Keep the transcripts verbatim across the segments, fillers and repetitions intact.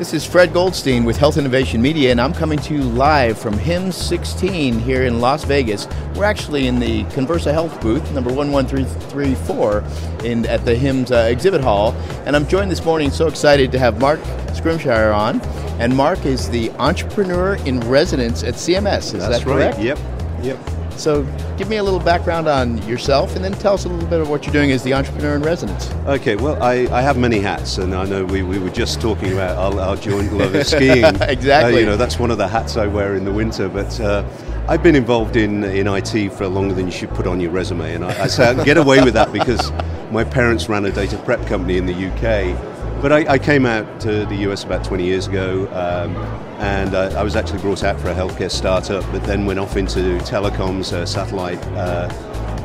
This is Fred Goldstein with Health Innovation Media, and I'm coming to you live from HIMSS sixteen here in Las Vegas. We're actually in the Conversa Health booth, number one one three three four, in, at the HIMSS uh, exhibit hall. And I'm joined this morning, so excited to have Mark Scrimshire on. And Mark is the entrepreneur in residence at C M S, is That's that correct? Right. Yep, yep. So give me a little background on yourself and then tell us a little bit of what you're doing as the entrepreneur in residence. Okay, well, I, I have many hats, and I know we, we were just talking about our, our joint love of skiing. Exactly. Uh, you know, that's one of the hats I wear in the winter, but uh, I've been involved in, in I T for longer than you should put on your resume, and I, I say I get away with that because my parents ran a data prep company in the U K. But I, I came out to the U S about twenty years ago, um, and I, I was actually brought out for a healthcare startup, but then went off into telecoms, uh, satellite. Uh,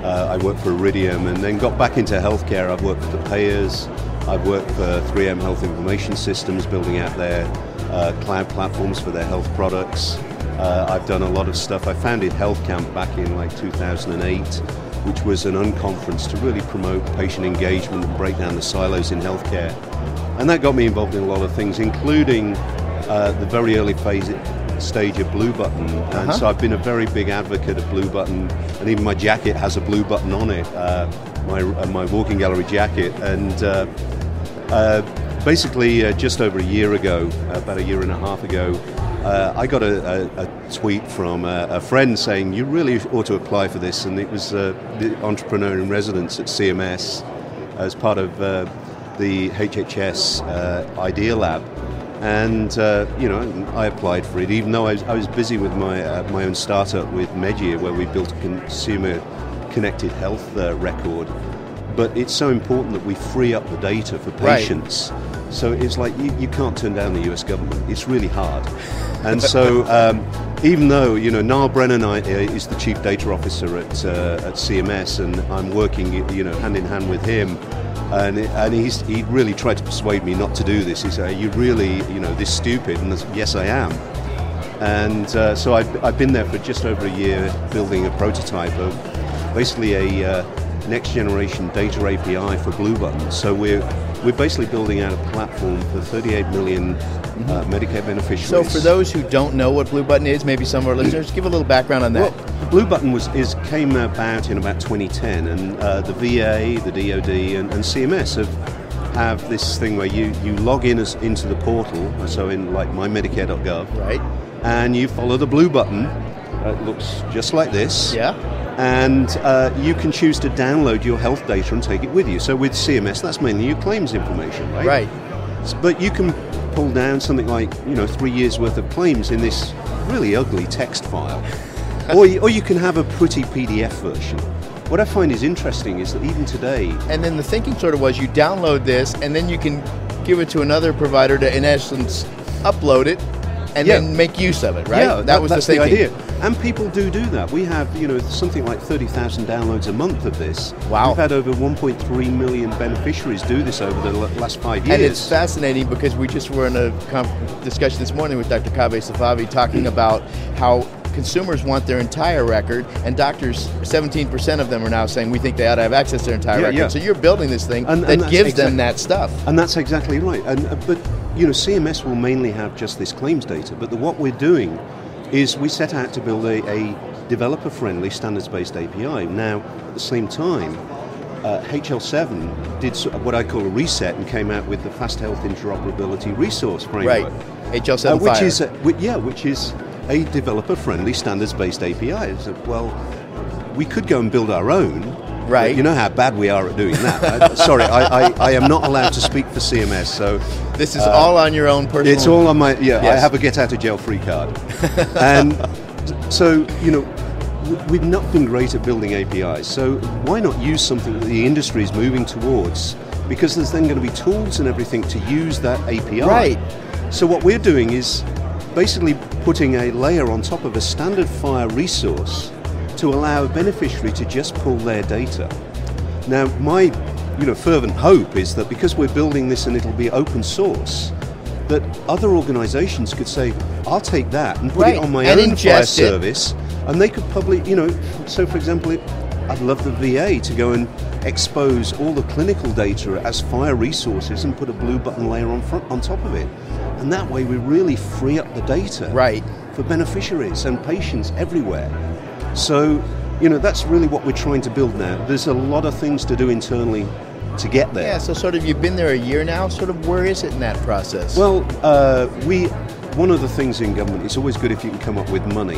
uh, I worked for Iridium, and then got back into healthcare. I've worked for the payers. I've worked for three M Health Information Systems, building out their uh, cloud platforms for their health products. Uh, I've done a lot of stuff. I founded HealthCamp back in like two thousand eight, which was an unconference to really promote patient engagement and break down the silos in healthcare. And that got me involved in a lot of things, including uh, the very early phase stage of Blue Button. And uh-huh. so I've been a very big advocate of Blue Button, and even my jacket has a blue button on it, uh, my uh, my walking gallery jacket. And uh, uh, basically, uh, just over a year ago, uh, about a year and a half ago, uh, I got a, a, a tweet from a, a friend saying, you really ought to apply for this. And it was uh, the entrepreneur in residence at C M S as part of... Uh, the H H S uh, Idea Lab, and uh, you know, I applied for it, even though I was, I was busy with my uh, my own startup with Medjia, where we built a consumer connected health uh, record. But it's so important that we free up the data for patients. Right. So it's like you, you can't turn down the U S government. It's really hard. And so um, even though, you know, Niall Brennan I, uh, is the chief data officer at uh, at C M S, and I'm working, you know, hand in hand with him. And, and he's, he really tried to persuade me not to do this. He said, are you really, you know, this stupid? And I said, yes, I am. And uh, so I've, I've been there for just over a year building a prototype of basically a uh, next generation data A P I for Blue Button. So we're, we're basically building out a platform for thirty-eight million mm-hmm. uh, Medicare beneficiaries. So for those who don't know what Blue Button is, maybe some of our listeners, give a little background on that. Well, Blue Button was is came about in about twenty ten, and uh, the V A, the D O D, and, and C M S have have this thing where you, you log in as into the portal, so in like my medicare dot gov, right? And you follow the blue button. It looks just like this. Yeah. And uh, you can choose to download your health data and take it with you. So with C M S, that's mainly your claims information, right? Right. But you can pull down something like, you know, three years worth of claims in this really ugly text file. Or, or you can have a pretty P D F version. What I find is interesting is that even today... And then the thinking sort of was you download this and then you can give it to another provider to, in essence, upload it and yeah. then make use of it, right? Yeah, that, that was that's the, the idea. And people do do that. We have, you know, something like thirty thousand downloads a month of this. Wow. We've had over one point three million beneficiaries do this over the last five years. And it's fascinating because we just were in a discussion this morning with Doctor Kaveh Safavi talking about how... consumers want their entire record, and doctors, seventeen percent of them are now saying we think they ought to have access to their entire yeah, record. Yeah. So you're building this thing and, that and gives exact- them that stuff. And that's exactly right. And uh, but you know, C M S will mainly have just this claims data, but the, what we're doing is we set out to build a, a developer-friendly, standards-based A P I. Now, at the same time, uh, H L seven did what I call a reset and came out with the Fast Health Interoperability Resource Framework. Right, H L seven uh, which is uh, w- Yeah, which is... a developer-friendly, standards-based A P I. So, well, we could go and build our own. Right. You know how bad we are at doing that. I, sorry, I, I, I am not allowed to speak for C M S, so... This is uh, all on your own personal... It's all on my... Yeah, yes. I have a get-out-of-jail-free card. And so, you know, we've not been great at building A P Is, so why not use something that the industry is moving towards? Because there's then going to be tools and everything to use that A P I. Right. So what we're doing is... basically putting a layer on top of a standard FHIR resource to allow a beneficiary to just pull their data. Now, my you know, fervent hope is that because we're building this and it'll be open source, that other organizations could say, I'll take that and put right. it on my and own FHIR service, and they could probably, you know, so for example, it, I'd love the V A to go and expose all the clinical data as FHIR resources and put a blue button layer on front on top of it. And that way we really free up the data right. for beneficiaries and patients everywhere. So, you know, that's really what we're trying to build now. There's a lot of things to do internally to get there. Yeah, so sort of you've been there a year now, sort of where is it in that process? Well, uh, we... One of the things in government, it's always good if you can come up with money.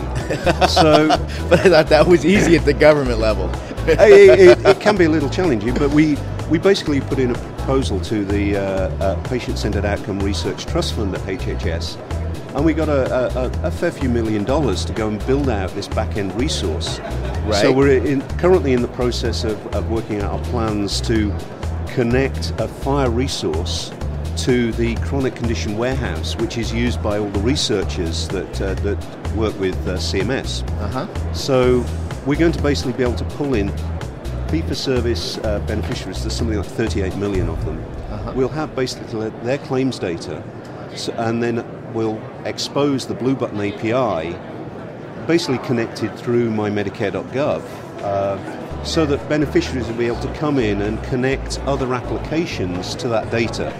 So, but I thought that was easy at the government level. it, it, it can be a little challenging, but we, we basically put in a proposal to the uh, uh, Patient-Centered Outcome Research Trust Fund at H H S, and we got a, a, a fair few million dollars to go and build out this back-end resource. Right. So we're in, currently in the process of, of working out our plans to connect a FHIR resource to the chronic condition warehouse, which is used by all the researchers that uh, that work with uh, C M S. Uh-huh. So we're going to basically be able to pull in fee-for-service uh, beneficiaries. There's something like thirty-eight million of them. Uh-huh. We'll have basically their claims data, so, and then we'll expose the Blue Button A P I, basically connected through my medicare dot gov, uh, so that beneficiaries will be able to come in and connect other applications to that data.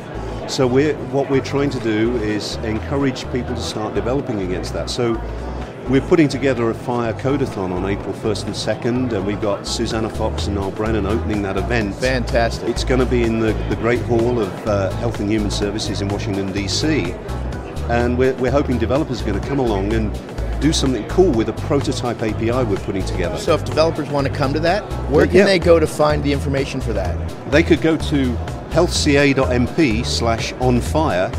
So we're, what we're trying to do is encourage people to start developing against that. So we're putting together a FHIR Codeathon on April first and second, and we've got Susanna Fox and Niall Brennan opening that event. Fantastic. It's going to be in the, the Great Hall of uh, Health and Human Services in Washington, D C, and we're, we're hoping developers are going to come along and do something cool with a prototype A P I we're putting together. So if developers want to come to that, where can yeah. they go to find the information for that? They could go to healthca dot m p slash on fire,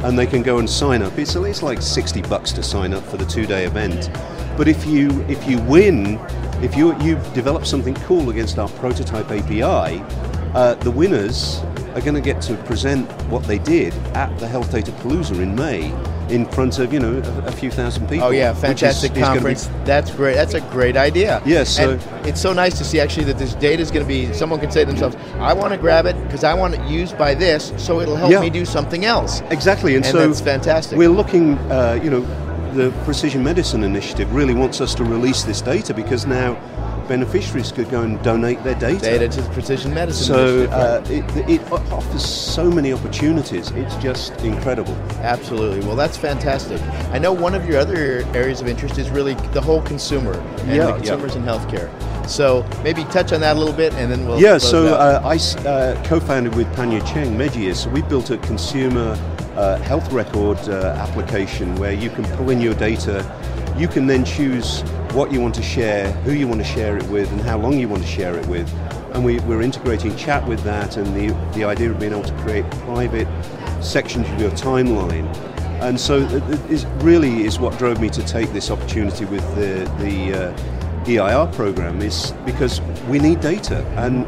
and they can go and sign up. It's it's like sixty bucks to sign up for the two-day event. But if you if you win, if you you develop something cool against our prototype A P I, uh, the winners are going to get to present what they did at the Health Data Palooza in May in front of you know a, a few thousand people. Oh yeah, fantastic is, conference. Be... That's great. That's a great idea. Yes, yeah, so it's so nice to see actually that this data is going to be. Someone can say to themselves, "I want to grab it because I want it used by this, so it'll help yeah. me do something else." Exactly, and, and so that's fantastic. We're looking, uh, you know, the Precision Medicine Initiative really wants us to release this data because now beneficiaries could go and donate their data. Data to the Precision Medicine. So uh, it, it offers so many opportunities. It's just incredible. Absolutely. Well, that's fantastic. I know one of your other areas of interest is really the whole consumer and yeah, the consumers yeah. in healthcare. So maybe touch on that a little bit, and then we'll. Yeah. So uh, I uh, co-founded with Panya Cheng, Medjia. So we built a consumer uh, health record uh, application where you can pull in your data. You can then choose what you want to share, who you want to share it with, and how long you want to share it with. And we, we're integrating chat with that, and the, the idea of being able to create private sections of your timeline. And so it is really is what drove me to take this opportunity with the, the uh, E I R program, is because we need data, and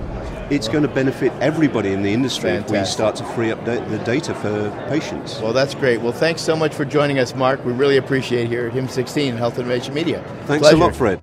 it's going to benefit everybody in the industry Fantastic. If we start to free up da- the data for patients. Well, that's great. Well, thanks so much for joining us, Mark. We really appreciate it here at HIMSS sixteen, Health Innovation Media. Thanks Pleasure. a lot, Fred.